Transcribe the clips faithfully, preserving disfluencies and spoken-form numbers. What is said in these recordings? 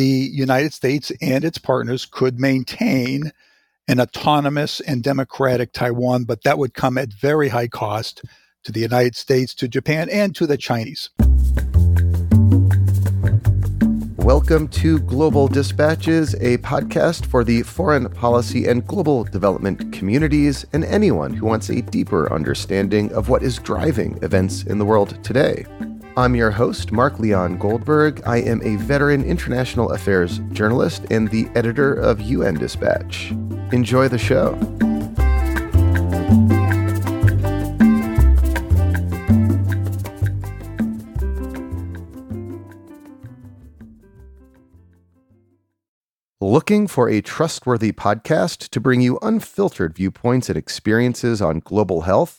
the United States and its partners could maintain an autonomous and democratic Taiwan, but that would come at very high cost to the United States, to Japan, and to the Chinese. Welcome to Global Dispatches, a podcast for the foreign policy and global development communities and anyone who wants a deeper understanding of what is driving events in the world today. I'm your host, Mark Leon Goldberg. I am a veteran international affairs journalist and the editor of U N Dispatch. Enjoy the show. Looking for a trustworthy podcast to bring you unfiltered viewpoints and experiences on global health?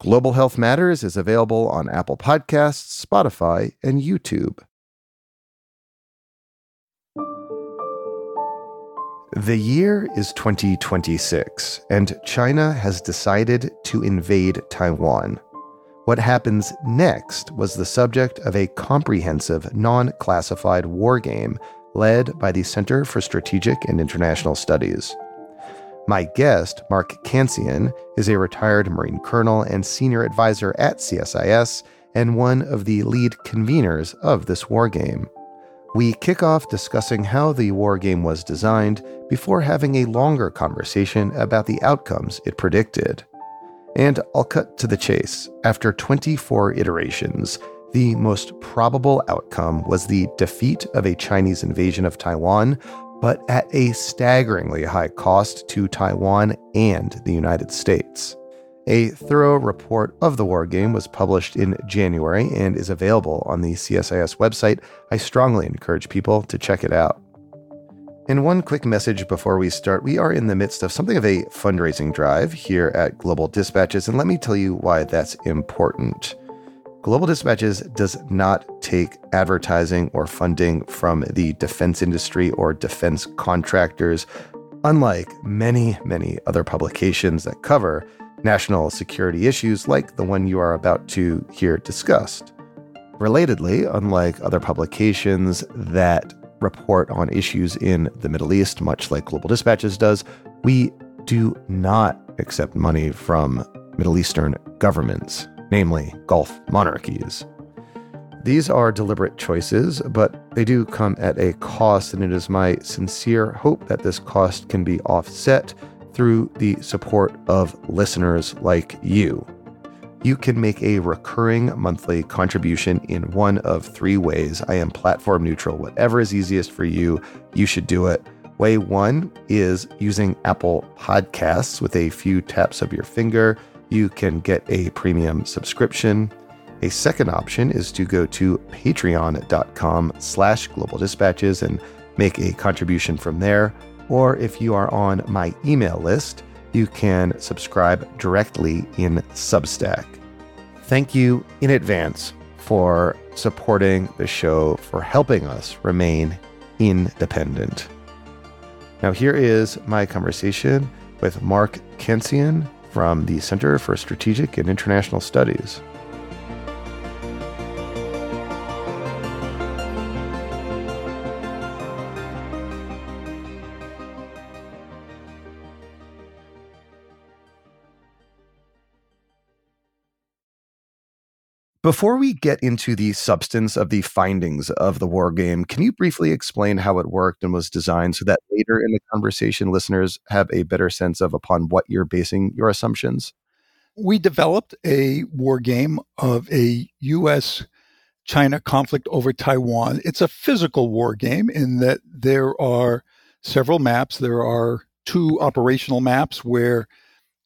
Global Health Matters is available on Apple Podcasts, Spotify, and YouTube. The year is twenty twenty-six, and China has decided to invade Taiwan. What happens next was the subject of a comprehensive, non-classified war game led by the Center for Strategic and International Studies. My guest, Mark Cancian, is a retired Marine Colonel and senior advisor at C S I S and one of the lead conveners of this war game. We kick off discussing how the war game was designed before having a longer conversation about the outcomes it predicted. And I'll cut to the chase. After twenty-four iterations, the most probable outcome was the defeat of a Chinese invasion of Taiwan, but at a staggeringly high cost to Taiwan and the United States. A thorough report of the war game was published in January and is available on the C S I S website. I strongly encourage people to check it out. And one quick message before we start. We are in the midst of something of a fundraising drive here at Global Dispatches, and let me tell you why that's important. Global Dispatches does not take advertising or funding from the defense industry or defense contractors, unlike many, many other publications that cover national security issues like the one you are about to hear discussed. Relatedly, unlike other publications that report on issues in the Middle East, much like Global Dispatches does, we do not accept money from Middle Eastern governments, namely Gulf monarchies. These are deliberate choices, but they do come at a cost, and it is my sincere hope that this cost can be offset through the support of listeners like you. You can make a recurring monthly contribution in one of three ways. I am platform neutral. Whatever is easiest for you, you should do it. Way one is using Apple Podcasts. With a few taps of your finger, you can get a premium subscription. A second option is to go to patreon.com slash global dispatches and make a contribution from there. Or if you are on my email list, you can subscribe directly in Substack. Thank you in advance for supporting the show, for helping us remain independent. Now, here is my conversation with Mark Cancian from the Center for Strategic and International Studies. Before we get into the substance of the findings of the war game, can you briefly explain how it worked and was designed so that later in the conversation, listeners have a better sense of upon what you're basing your assumptions? We developed a war game of a U S China conflict over Taiwan. It's a physical war game in that there are several maps. There are two operational maps where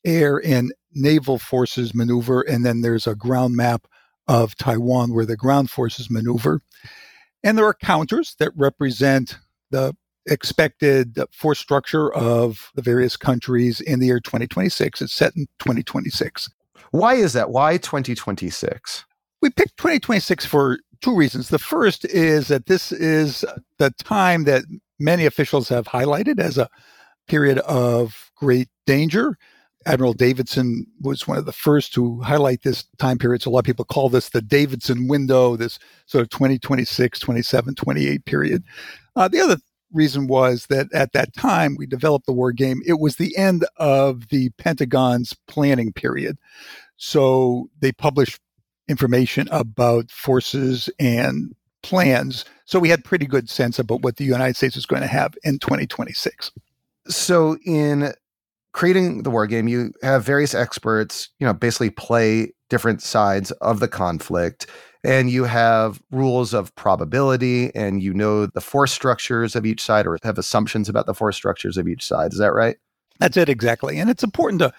air and naval forces maneuver, and then there's a ground map of Taiwan where the ground forces maneuver. And there are counters that represent the expected force structure of the various countries in the year twenty twenty-six. It's set in twenty twenty-six. Why is that? Why twenty twenty-six? We picked twenty twenty-six for two reasons. The first is that this is the time that many officials have highlighted as a period of great danger. Admiral Davidson was one of the first to highlight this time period. So a lot of people call this the Davidson window, this sort of twenty twenty-six, twenty-seven, twenty-eight period. Uh, the other reason was that at that time we developed the war game. It was the end of the Pentagon's planning period. So they published information about forces and plans. So we had pretty good sense about what the United States was going to have in twenty twenty-six. So in creating the war game, you have various experts, you know, basically play different sides of the conflict, and you have rules of probability, and you know the force structures of each side, or have assumptions about the force structures of each side. Is that right? That's it, exactly. And it's important to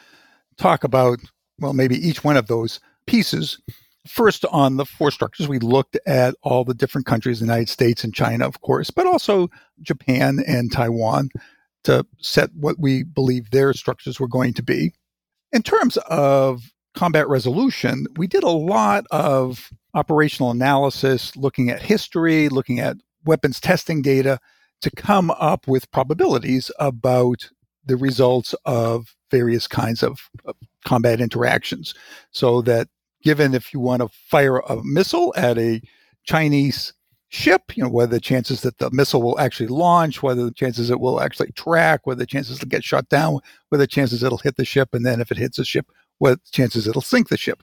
talk about, well, maybe each one of those pieces. First, on the force structures, we looked at all the different countries, the United States and China, of course, but also Japan and Taiwan, to set what we believe their structures were going to be. In terms of combat resolution, we did a lot of operational analysis, looking at history, looking at weapons testing data to come up with probabilities about the results of various kinds of, of combat interactions. So that given if you want to fire a missile at a Chinese ship, you know, what are the chances that the missile will actually launch, what are the chances it will actually track, what are the chances it'll get shot down, what are the chances it'll hit the ship, and then if it hits the ship, what chances it'll sink the ship.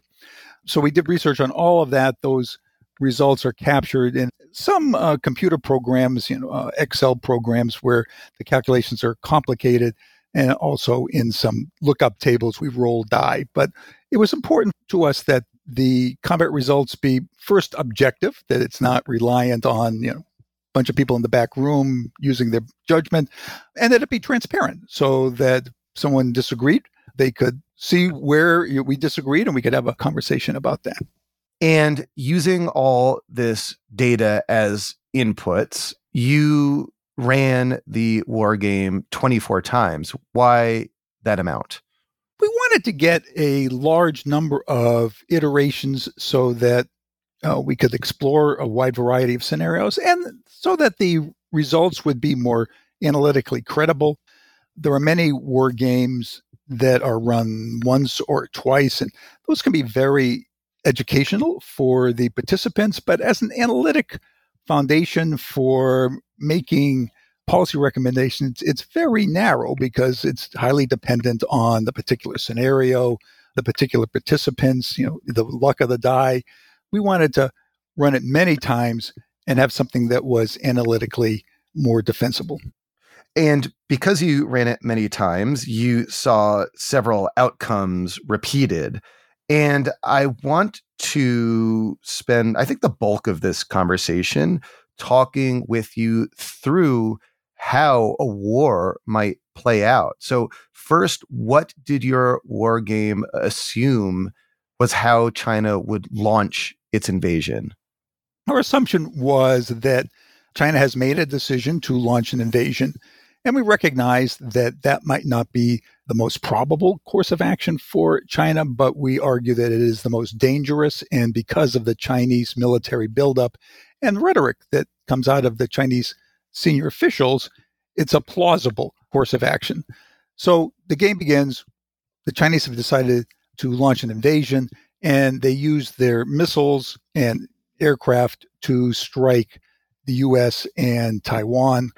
So we did research on all of that. Those results are captured in some uh, computer programs, you know, uh, Excel programs where the calculations are complicated, and also in some lookup tables we roll die. But it was important to us that the combat results be first objective, that it's not reliant on, you know, a bunch of people in the back room using their judgment, and that it be transparent so that someone disagreed, they could see where we disagreed and we could have a conversation about that. And using all this data as inputs, you ran the war game twenty-four times. Why that amount? We wanted to get a large number of iterations so that uh, we could explore a wide variety of scenarios, and so that the results would be more analytically credible. There are many war games that are run once or twice, and those can be very educational for the participants, but as an analytic foundation for making policy recommendations, it's very narrow because it's highly dependent on the particular scenario, the particular participants, you know, the luck of the die. We wanted to run it many times and have something that was analytically more defensible. And because you ran it many times, you saw several outcomes repeated. And I want to spend, I think, the bulk of this conversation talking with you through how a war might play out. So first, what did your war game assume was how China would launch its invasion? Our assumption was that China has made a decision to launch an invasion, and we recognized that that might not be the most probable course of action for China, but we argue that it is the most dangerous, and because of the Chinese military buildup and rhetoric that comes out of the Chinese senior officials, it's a plausible course of action. So the game begins. The Chinese have decided to launch an invasion, and they use their missiles and aircraft to strike the U S and Taiwan.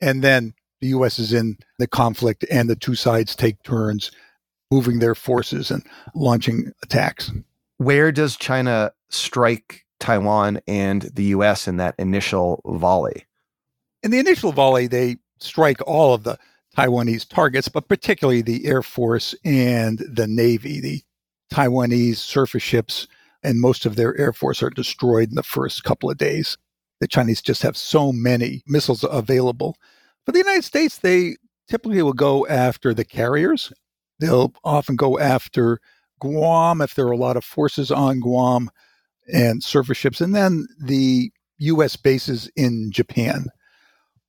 And then the U S is in the conflict, and the two sides take turns moving their forces and launching attacks. Where does China strike Taiwan and the U S in that initial volley? In the initial volley, they strike all of the Taiwanese targets, but particularly the Air Force and the Navy. The Taiwanese surface ships and most of their Air Force are destroyed in the first couple of days. The Chinese just have so many missiles available. For the United States, they typically will go after the carriers. They'll often go after Guam if there are a lot of forces on Guam, and surface ships, and then the U S bases in Japan.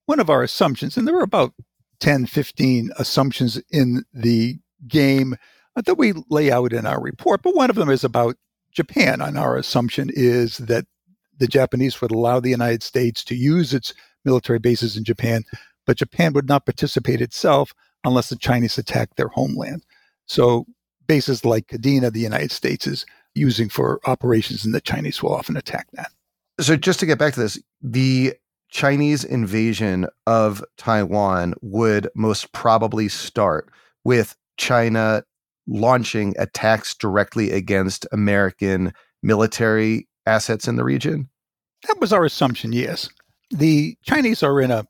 one of our assumptions, and there were about ten, fifteen assumptions in the game that we lay out in our report, but one of them is about Japan. And our assumption is that the Japanese would allow the United States to use its military bases in Japan, but Japan would not participate itself unless the Chinese attacked their homeland. So bases like Kadena, the United States is using for operations, and the Chinese will often attack that. So just to get back to this, the Chinese invasion of Taiwan would most probably start with China launching attacks directly against American military assets in the region? That was our assumption, yes. The Chinese are in a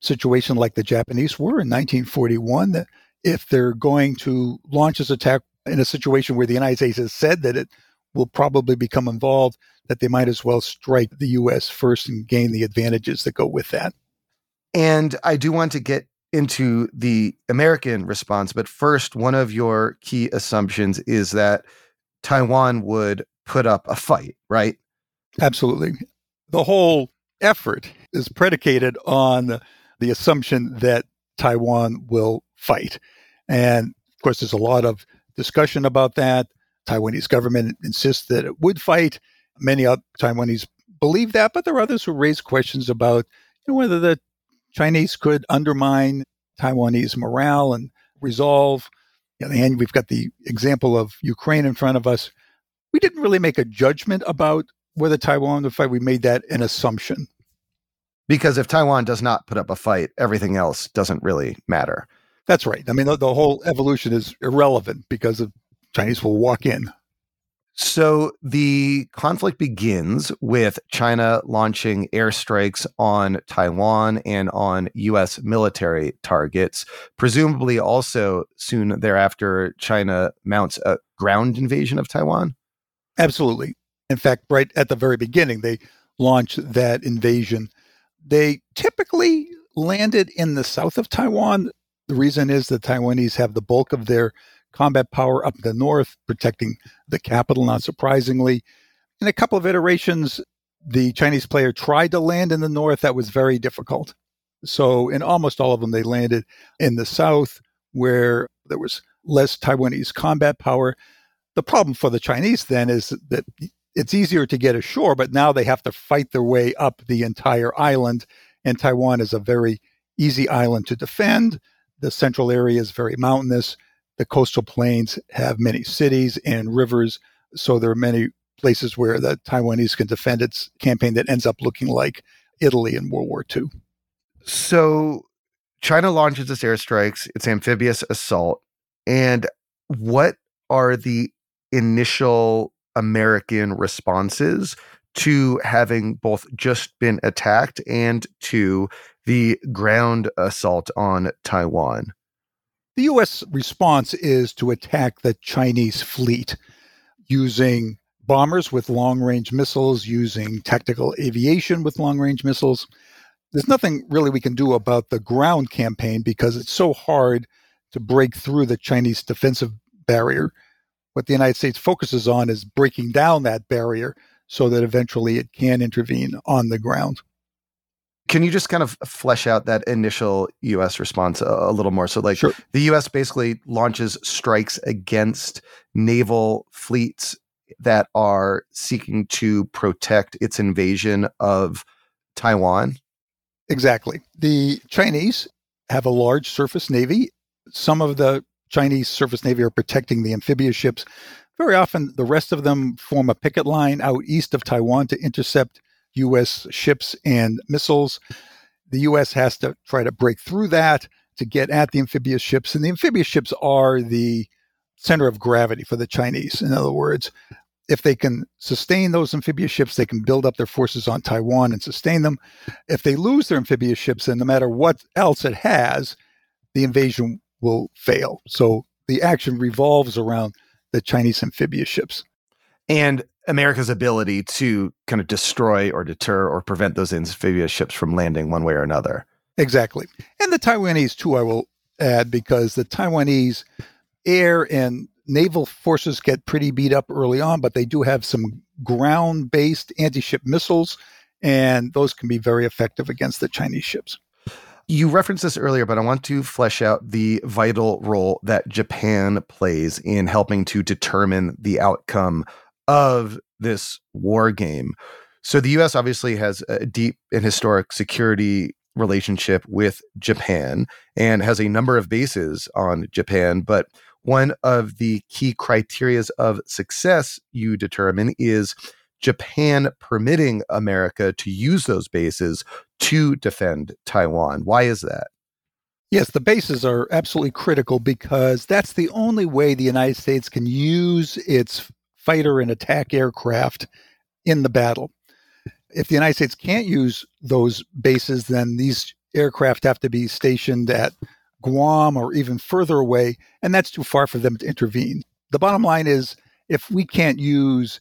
situation like the Japanese were in nineteen forty-one, that if they're going to launch this attack in a situation where the United States has said that it will probably become involved, that they might as well strike the U S first and gain the advantages that go with that. And I do want to get into the American response, but first, one of your key assumptions is that Taiwan would put up a fight, right? Absolutely. The whole effort is predicated on the assumption that Taiwan will fight. And of course, there's a lot of discussion about that. Taiwanese government insists that it would fight. Many other Taiwanese believe that, but there are others who raise questions about you know, whether the Chinese could undermine Taiwanese morale and resolve. On the other hand, we've got the example of Ukraine in front of us. We didn't really make a judgment about whether Taiwan would fight. We made that an assumption. Because if Taiwan does not put up a fight, everything else doesn't really matter. That's right. I mean, the, the whole evolution is irrelevant because the Chinese will walk in. So the conflict begins with China launching airstrikes on Taiwan and on U S military targets. Presumably also soon thereafter, China mounts a ground invasion of Taiwan? Absolutely. In fact, right at the very beginning, they launched that invasion. They typically landed in the south of Taiwan. The reason is that Taiwanese have the bulk of their combat power up in the north, protecting the capital, not surprisingly. In a couple of iterations, the Chinese player tried to land in the north. That was very difficult. So in almost all of them, they landed in the south, where there was less Taiwanese combat power. The problem for the Chinese then is that it's easier to get ashore, but now they have to fight their way up the entire island. And Taiwan is a very easy island to defend. The central area is very mountainous. The coastal plains have many cities and rivers, so there are many places where the Taiwanese can defend its campaign that ends up looking like Italy in World War Two. So China launches its airstrikes, its amphibious assault, and what are the initial American responses to having both just been attacked and to the ground assault on Taiwan? The U S response is to attack the Chinese fleet using bombers with long-range missiles, using tactical aviation with long-range missiles. There's nothing really we can do about the ground campaign because it's so hard to break through the Chinese defensive barrier. What the United States focuses on is breaking down that barrier so that eventually it can intervene on the ground. Can you just kind of flesh out that initial U S response a, a little more? So like sure. The U S basically launches strikes against naval fleets that are seeking to protect its invasion of Taiwan? Exactly. The Chinese have a large surface navy. Some of the Chinese surface navy are protecting the amphibious ships. Very often, the rest of them form a picket line out east of Taiwan to intercept U S ships and missiles. The U S has to try to break through that to get at the amphibious ships. And the amphibious ships are the center of gravity for the Chinese. In other words, if they can sustain those amphibious ships, they can build up their forces on Taiwan and sustain them. If they lose their amphibious ships, then no matter what else it has, the invasion will fail. So the action revolves around the Chinese amphibious ships. And America's ability to kind of destroy or deter or prevent those amphibious ships from landing one way or another. Exactly. And the Taiwanese, too, I will add, because the Taiwanese air and naval forces get pretty beat up early on, but they do have some ground-based anti-ship missiles, and those can be very effective against the Chinese ships. You referenced this earlier, but I want to flesh out the vital role that Japan plays in helping to determine the outcome of this war game. So the U S obviously has a deep and historic security relationship with Japan and has a number of bases on Japan. But one of the key criteria of success you determine is Japan permitting America to use those bases to defend Taiwan. Why is that? Yes, the bases are absolutely critical because that's the only way the United States can use its fighter and attack aircraft in the battle. If the United States can't use those bases, then these aircraft have to be stationed at Guam or even further away, and that's too far for them to intervene. The bottom line is, if we can't use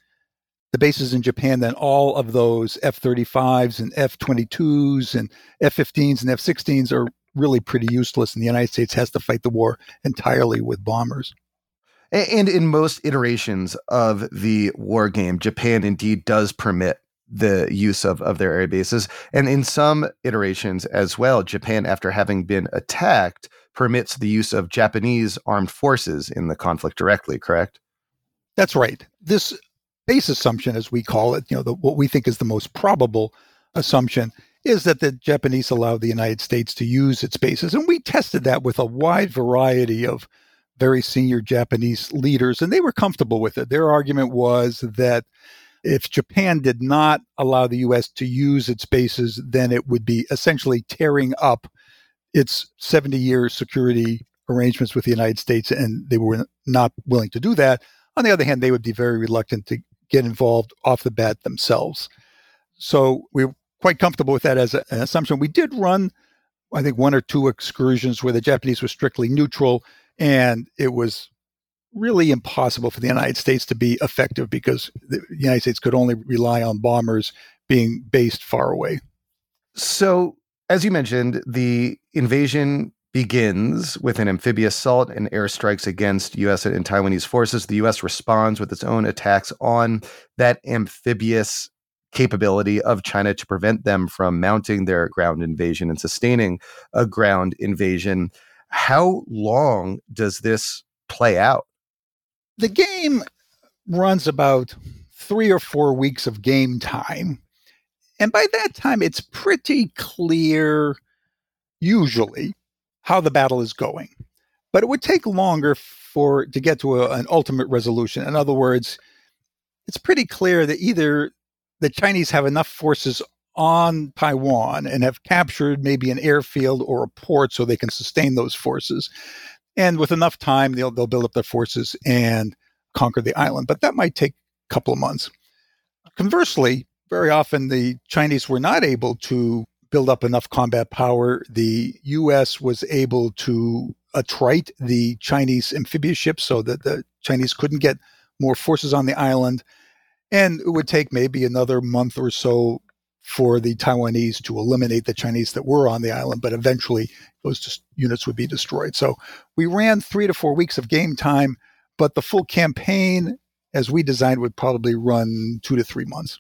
the bases in Japan, then all of those F thirty-fives and F twenty-twos and F fifteens and F sixteens are really pretty useless, and the United States has to fight the war entirely with bombers. And in most iterations of the war game, Japan indeed does permit the use of, of their air bases. And in some iterations as well, Japan, after having been attacked, permits the use of Japanese armed forces in the conflict directly, correct? That's right. This base assumption, as we call it, you know, the, what we think is the most probable assumption, is that the Japanese allow the United States to use its bases. And we tested that with a wide variety of very senior Japanese leaders, and they were comfortable with it. Their argument was that if Japan did not allow the U S to use its bases, then it would be essentially tearing up its seventy-year security arrangements with the United States, and they were not willing to do that. On the other hand, they would be very reluctant to get involved off the bat themselves. So we were quite comfortable with that as a, an assumption. We did run, I think, one or two excursions where the Japanese were strictly neutral, and it was really impossible for the United States to be effective because the United States could only rely on bombers being based far away. So, as you mentioned, the invasion begins with an amphibious assault and airstrikes against U S and Taiwanese forces. The U S responds with its own attacks on that amphibious capability of China to prevent them from mounting their ground invasion and sustaining a ground invasion. How long does this play out? The game runs about three or four weeks of game time. And by that time, it's pretty clear, usually, how the battle is going. But it would take longer for to get to a, an ultimate resolution. In other words, it's pretty clear that either the Chinese have enough forces on Taiwan and have captured maybe an airfield or a port so they can sustain those forces. And with enough time, they'll, they'll build up their forces and conquer the island. But that might take a couple of months. Conversely, very often the Chinese were not able to build up enough combat power. The U S was able to attrite the Chinese amphibious ships so that the Chinese couldn't get more forces on the island. And it would take maybe another month or so for the Taiwanese to eliminate the Chinese that were on the island, but eventually those units would be destroyed. So we ran three to four weeks of game time, but the full campaign, as we designed, would probably run two to three months.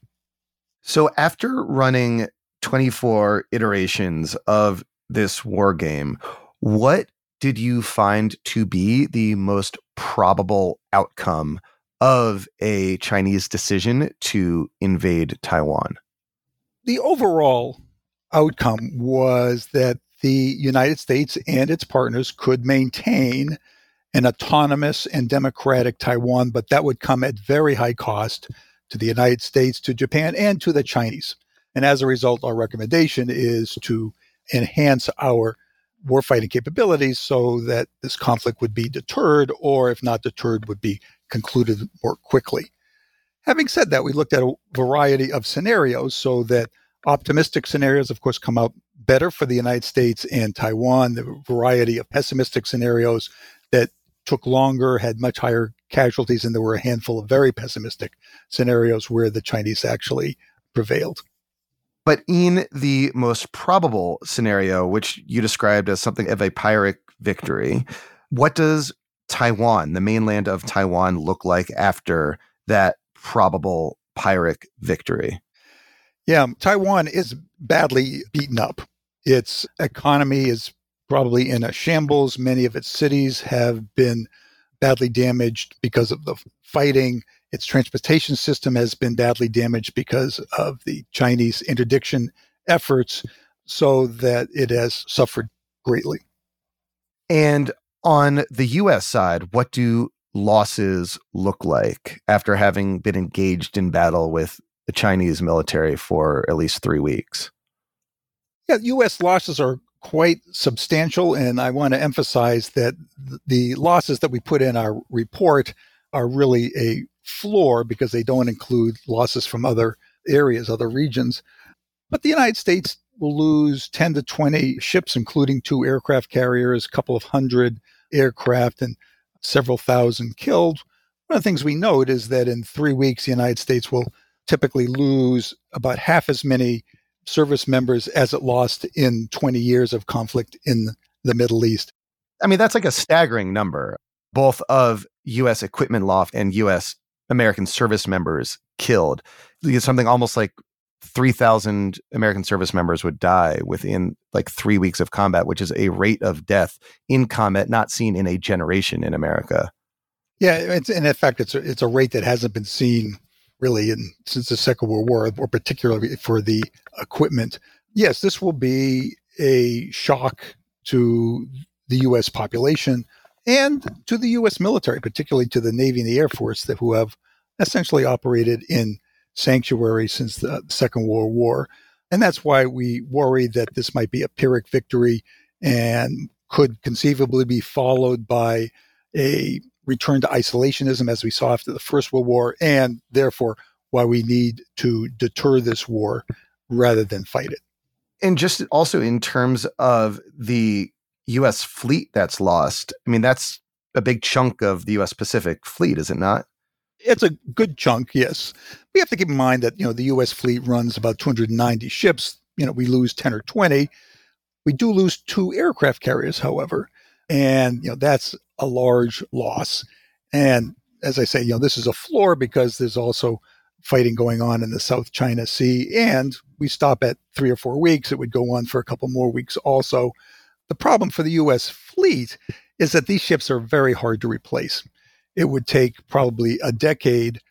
So after running twenty-four iterations of this war game, what did you find to be the most probable outcome of a Chinese decision to invade Taiwan? The overall outcome was that the United States and its partners could maintain an autonomous and democratic Taiwan, but that would come at very high cost to the United States, to Japan, and to the Chinese. And as a result, our recommendation is to enhance our warfighting capabilities so that this conflict would be deterred, or if not deterred, would be concluded more quickly. Having said that, we looked at a variety of scenarios so that optimistic scenarios, of course, come out better for the United States and Taiwan. The variety of pessimistic scenarios that took longer, had much higher casualties, and there were a handful of very pessimistic scenarios where the Chinese actually prevailed. But in the most probable scenario, which you described as something of a pyrrhic victory, what does Taiwan, the mainland of Taiwan, look like after that probable pyrrhic victory? Yeah, Taiwan is badly beaten up. Its economy is probably in a shambles. Many of its cities have been badly damaged because of the fighting. Its transportation system has been badly damaged because of the Chinese interdiction efforts, so that it has suffered greatly. And on the U S side, what do losses look like after having been engaged in battle with the Chinese military for at least three weeks? Yeah, U S losses are quite substantial, and I want to emphasize that the losses that we put in our report are really a floor because they don't include losses from other areas, other regions. But the United States will lose ten to twenty ships, including two aircraft carriers, a couple of hundred aircraft, and several thousand killed. One of the things we note is that in three weeks, the United States will typically lose about half as many service members as it lost in twenty years of conflict in the Middle East. I mean, that's like a staggering number, both of U S equipment loss and U S American service members killed. It's something almost like three thousand American service members would die within like three weeks of combat, which is a rate of death in combat not seen in a generation in America. Yeah, it's, and in fact, it's a, it's a rate that hasn't been seen really in, since the Second World War, or particularly for the equipment. Yes, this will be a shock to the U S population and to the U S military, particularly to the Navy and the Air Force, that who have essentially operated in sanctuary since the Second World War. And that's why we worry that this might be a Pyrrhic victory and could conceivably be followed by a return to isolationism, as we saw after the First World War, and therefore why we need to deter this war rather than fight it. And just also in terms of the U S fleet that's lost, I mean, that's a big chunk of the U S Pacific fleet, is it not? It's a good chunk, yes. We have to keep in mind that, you know, the U S fleet runs about two hundred ninety ships. You know, we lose ten or twenty. We do lose two aircraft carriers, however, and, you know, that's a large loss. And as I say, you know, this is a floor because there's also fighting going on in the South China Sea, and we stop at three or four weeks. It would go on for a couple more weeks also. The problem for the U S fleet is that these ships are very hard to replace. It would take probably a decade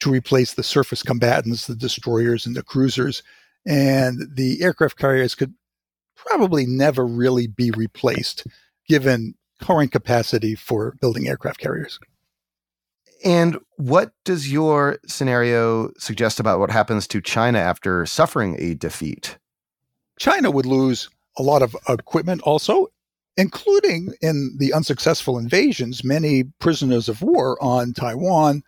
to replace the surface combatants, the destroyers and the cruisers, and the aircraft carriers could probably never really be replaced given current capacity for building aircraft carriers. And what does your scenario suggest about what happens to China after suffering a defeat? China would lose a lot of equipment also, including in the unsuccessful invasions, many prisoners of war on Taiwan.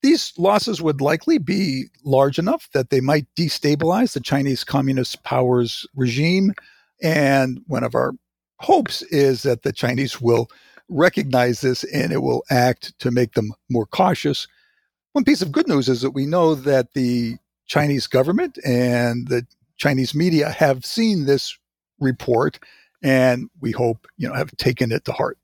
These losses would likely be large enough that they might destabilize the Chinese Communist power's regime. And one of our hopes is that the Chinese will recognize this and it will act to make them more cautious. One piece of good news is that we know that the Chinese government and the Chinese media have seen this report and we hope, you know, have taken it to heart.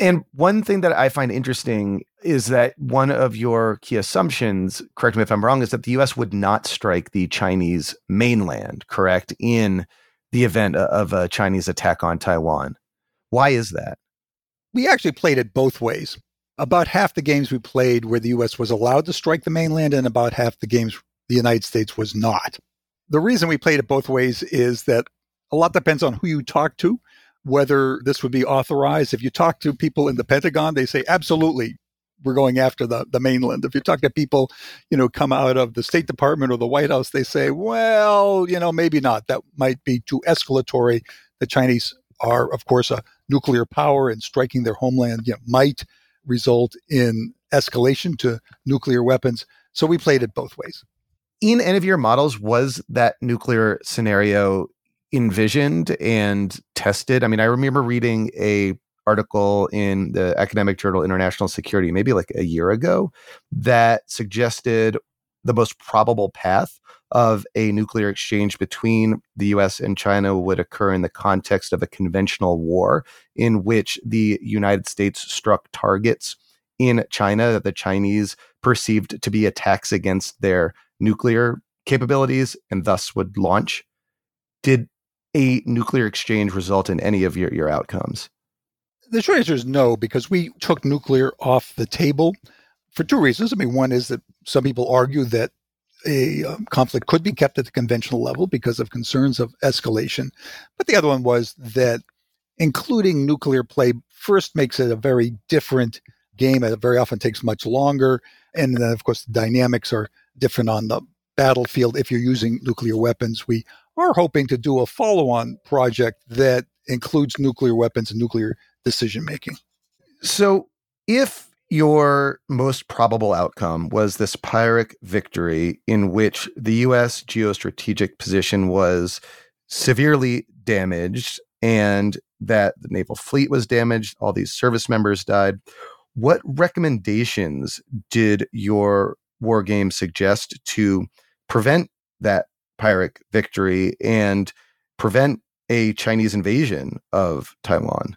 And one thing that I find interesting is that one of your key assumptions, correct me if I'm wrong, is that the U S would not strike the Chinese mainland, correct, in the event of a Chinese attack on Taiwan. Why is that? We actually played it both ways. About half the games we played where the U S was allowed to strike the mainland, and about half the games the United States was not. The reason we played it both ways is that a lot depends on who you talk to, whether this would be authorized. If you talk to people in the Pentagon, they say, absolutely, we're going after the, the mainland. If you talk to people, you know, come out of the State Department or the White House, they say, well, you know, maybe not. That might be too escalatory. The Chinese are, of course, a nuclear power, and striking their homeland, you know, might result in escalation to nuclear weapons. So we played it both ways. In any of your models, was that nuclear scenario envisioned and tested? I mean, I remember reading a article in the academic journal International Security, maybe like a year ago, that suggested the most probable path of a nuclear exchange between the U S and China would occur in the context of a conventional war in which the United States struck targets in China that the Chinese perceived to be attacks against their nuclear capabilities and thus would launch. Did a nuclear exchange result in any of your, your outcomes? The short answer is no, because we took nuclear off the table for two reasons. I mean, one is that some people argue that a um, conflict could be kept at the conventional level because of concerns of escalation. But the other one was that including nuclear play first makes it a very different game. It very often takes much longer. And then, of course, the dynamics are different on the battlefield if you're using nuclear weapons. We are hoping to do a follow-on project that includes nuclear weapons and nuclear decision-making. So if your most probable outcome was this Pyrrhic victory in which the U S geostrategic position was severely damaged and that the naval fleet was damaged, all these service members died, what recommendations did your war game suggest to prevent that Pyrrhic victory and prevent a Chinese invasion of Taiwan?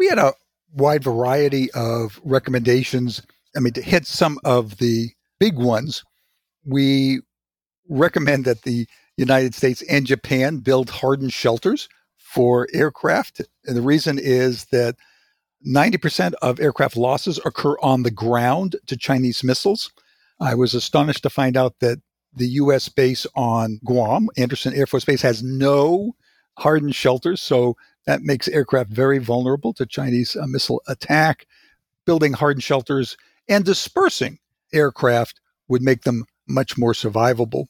We had a wide variety of recommendations. I mean, to hit some of the big ones, we recommend that the United States and Japan build hardened shelters for aircraft. And the reason is that ninety percent of aircraft losses occur on the ground to Chinese missiles. I was astonished to find out that the U S base on Guam, Andersen Air Force Base, has no hardened shelters, so that makes aircraft very vulnerable to Chinese uh, missile attack. Building hardened shelters and dispersing aircraft would make them much more survivable.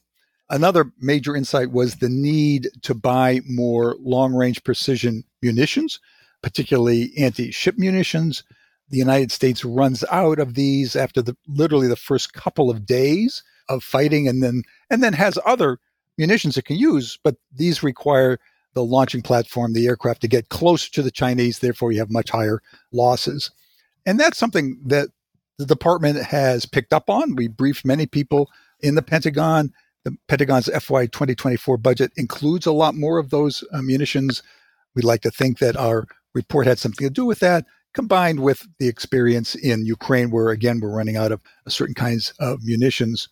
Another major insight was the need to buy more long-range precision munitions, particularly anti-ship munitions. The United States runs out of these after the, literally the first couple of days of fighting, and then and then has other munitions it can use, but these require the launching platform, the aircraft, to get closer to the Chinese. Therefore, you have much higher losses. And that's something that the department has picked up on. We briefed many people in the Pentagon. The Pentagon's F Y twenty twenty-four budget includes a lot more of those uh, munitions. We'd like to think that our report had something to do with that, combined with the experience in Ukraine, where, again, we're running out of certain kinds of munitions.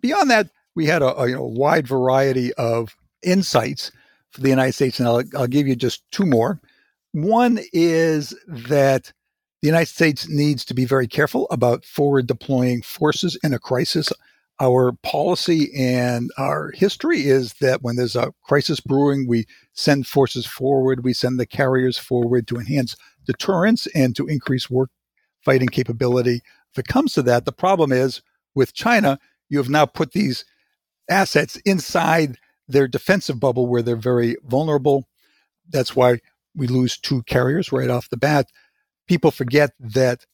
Beyond that, we had a, a you know, wide variety of insights for the United States, and I'll, I'll give you just two more. One is that the United States needs to be very careful about forward deploying forces in a crisis. Our policy and our history is that when there's a crisis brewing, we send forces forward, we send the carriers forward to enhance deterrence and to increase work fighting capability. If it comes to that, the problem is with China, you have now put these assets inside their defensive bubble where they're very vulnerable. That's why we lose two carriers right off the bat. People forget that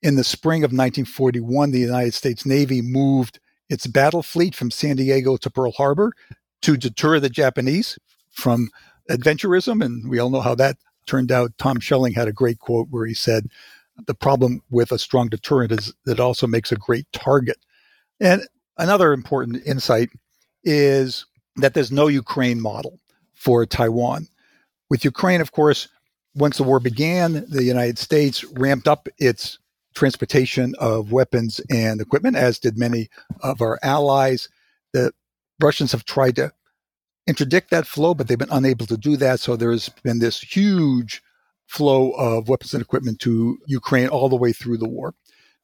in the spring of nineteen forty-one, the United States Navy moved its battle fleet from San Diego to Pearl Harbor to deter the Japanese from adventurism. And we all know how that turned out. Tom Schelling had a great quote where he said, the problem with a strong deterrent is that it also makes a great target. And another important insight is that there's no Ukraine model for Taiwan. With Ukraine, of course, once the war began, the United States ramped up its transportation of weapons and equipment, as did many of our allies. The Russians have tried to interdict that flow, but they've been unable to do that. So there has been this huge flow of weapons and equipment to Ukraine all the way through the war.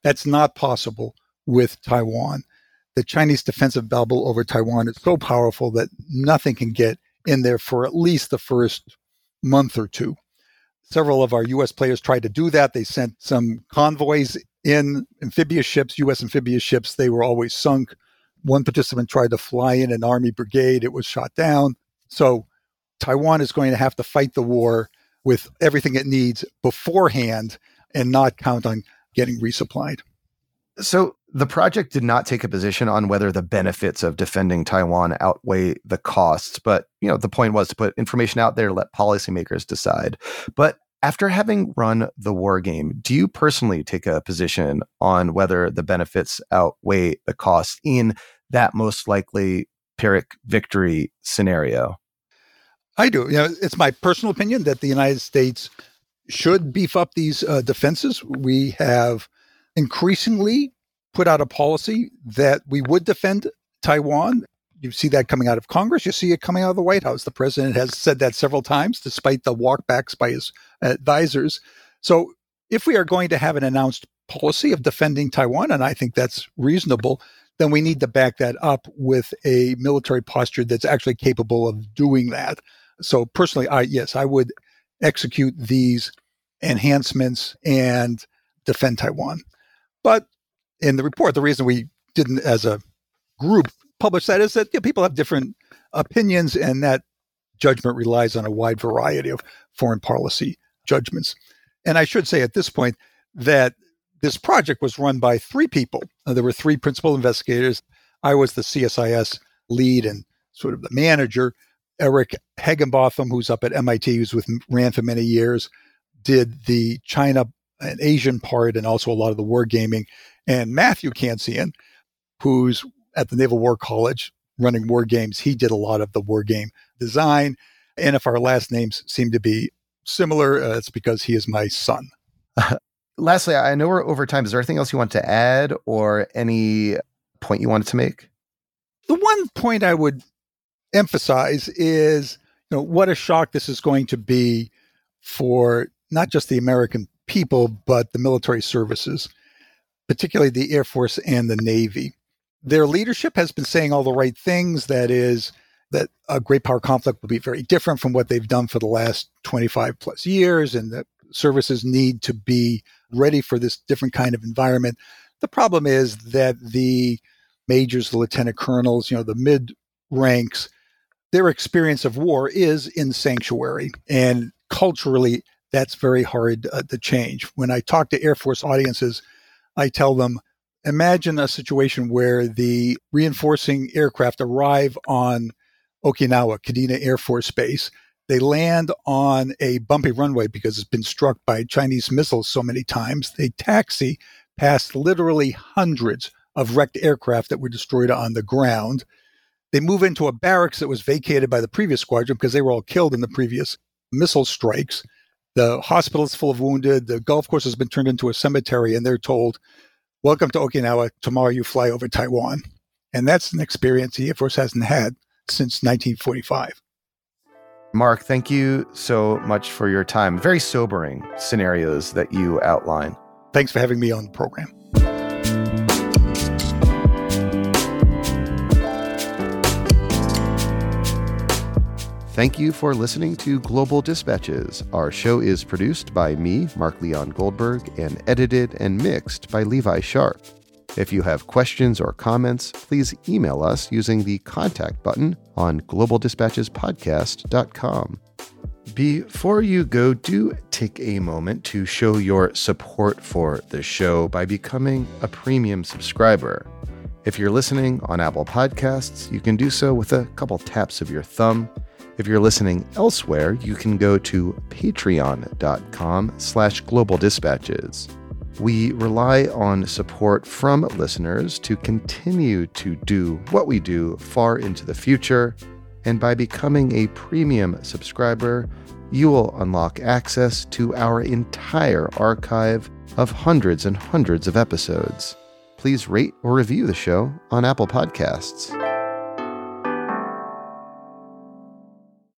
That's not possible with Taiwan. The Chinese defensive bubble over Taiwan is so powerful that nothing can get in there for at least the first month or two. Several of our U S players tried to do that. They sent some convoys in amphibious ships, U S amphibious ships. They were always sunk. One participant tried to fly in an army brigade. It was shot down. So Taiwan is going to have to fight the war with everything it needs beforehand and not count on getting resupplied. So the project did not take a position on whether the benefits of defending Taiwan outweigh the costs, but you know the point was to put information out there, let policymakers decide. But after having run the war game, do you personally take a position on whether the benefits outweigh the costs in that most likely Pyrrhic victory scenario? I do. You know, it's my personal opinion that the United States should beef up these uh, defenses. We have increasingly put out a policy that we would defend Taiwan. you see that coming out of Congress. You see it coming out of the White House. The president has said that several times, despite the walkbacks by his advisors. So if we are going to have an announced policy of defending Taiwan, and I think that's reasonable, then we need to back that up with a military posture that's actually capable of doing that. So personally, I yes, I would execute these enhancements and defend Taiwan. But in the report, the reason we didn't as a group publish that is that you know, people have different opinions, and that judgment relies on a wide variety of foreign policy judgments. And I should say at this point that this project was run by three people. Uh, there were three principal investigators. I was the C S I S lead and sort of the manager. Eric Hegenbotham, who's up at M I T, who's with RAND for many years, did the China and Asian part and also a lot of the war gaming. And Matthew Cancian, who's at the Naval War College running war games, he did a lot of the war game design. And if our last names seem to be similar, uh, it's because he is my son. Lastly, I know we're over time. Is there anything else you want to add or any point you wanted to make? The one point I would emphasize is, you know, what a shock this is going to be for not just the American people, but the military services, particularly the Air Force and the Navy. Their leadership has been saying all the right things. That is, that a great power conflict will be very different from what they've done for the last twenty-five plus years, and that services need to be ready for this different kind of environment. The problem is that the majors, the lieutenant colonels, you know, the mid ranks, their experience of war is in sanctuary. And culturally, that's very hard uh, to change. When I talk to Air Force audiences, I tell them, imagine a situation where the reinforcing aircraft arrive on Okinawa, Kadena Air Force Base. They land on a bumpy runway because it's been struck by Chinese missiles so many times. They taxi past literally hundreds of wrecked aircraft that were destroyed on the ground. They move into a barracks that was vacated by the previous squadron because they were all killed in the previous missile strikes. The hospital is full of wounded. The golf course has been turned into a cemetery, and they're told, welcome to Okinawa. Tomorrow you fly over Taiwan. And that's an experience the Air Force hasn't had since nineteen forty-five. Mark, thank you so much for your time. Very sobering scenarios that you outline. Thanks for having me on the program. Thank you for listening to Global Dispatches. Our show is produced by me, Mark Leon Goldberg, and edited and mixed by Levi Sharp. If you have questions or comments, please email us using the contact button on global dispatches podcast dot com. Before you go, do take a moment to show your support for the show by becoming a premium subscriber. If you're listening on Apple Podcasts, you can do so with a couple taps of your thumb. If you're listening elsewhere, you can go to patreon dot com slash global dispatches. We rely on support from listeners to continue to do what we do far into the future. And by becoming a premium subscriber, you will unlock access to our entire archive of hundreds and hundreds of episodes. Please rate or review the show on Apple Podcasts.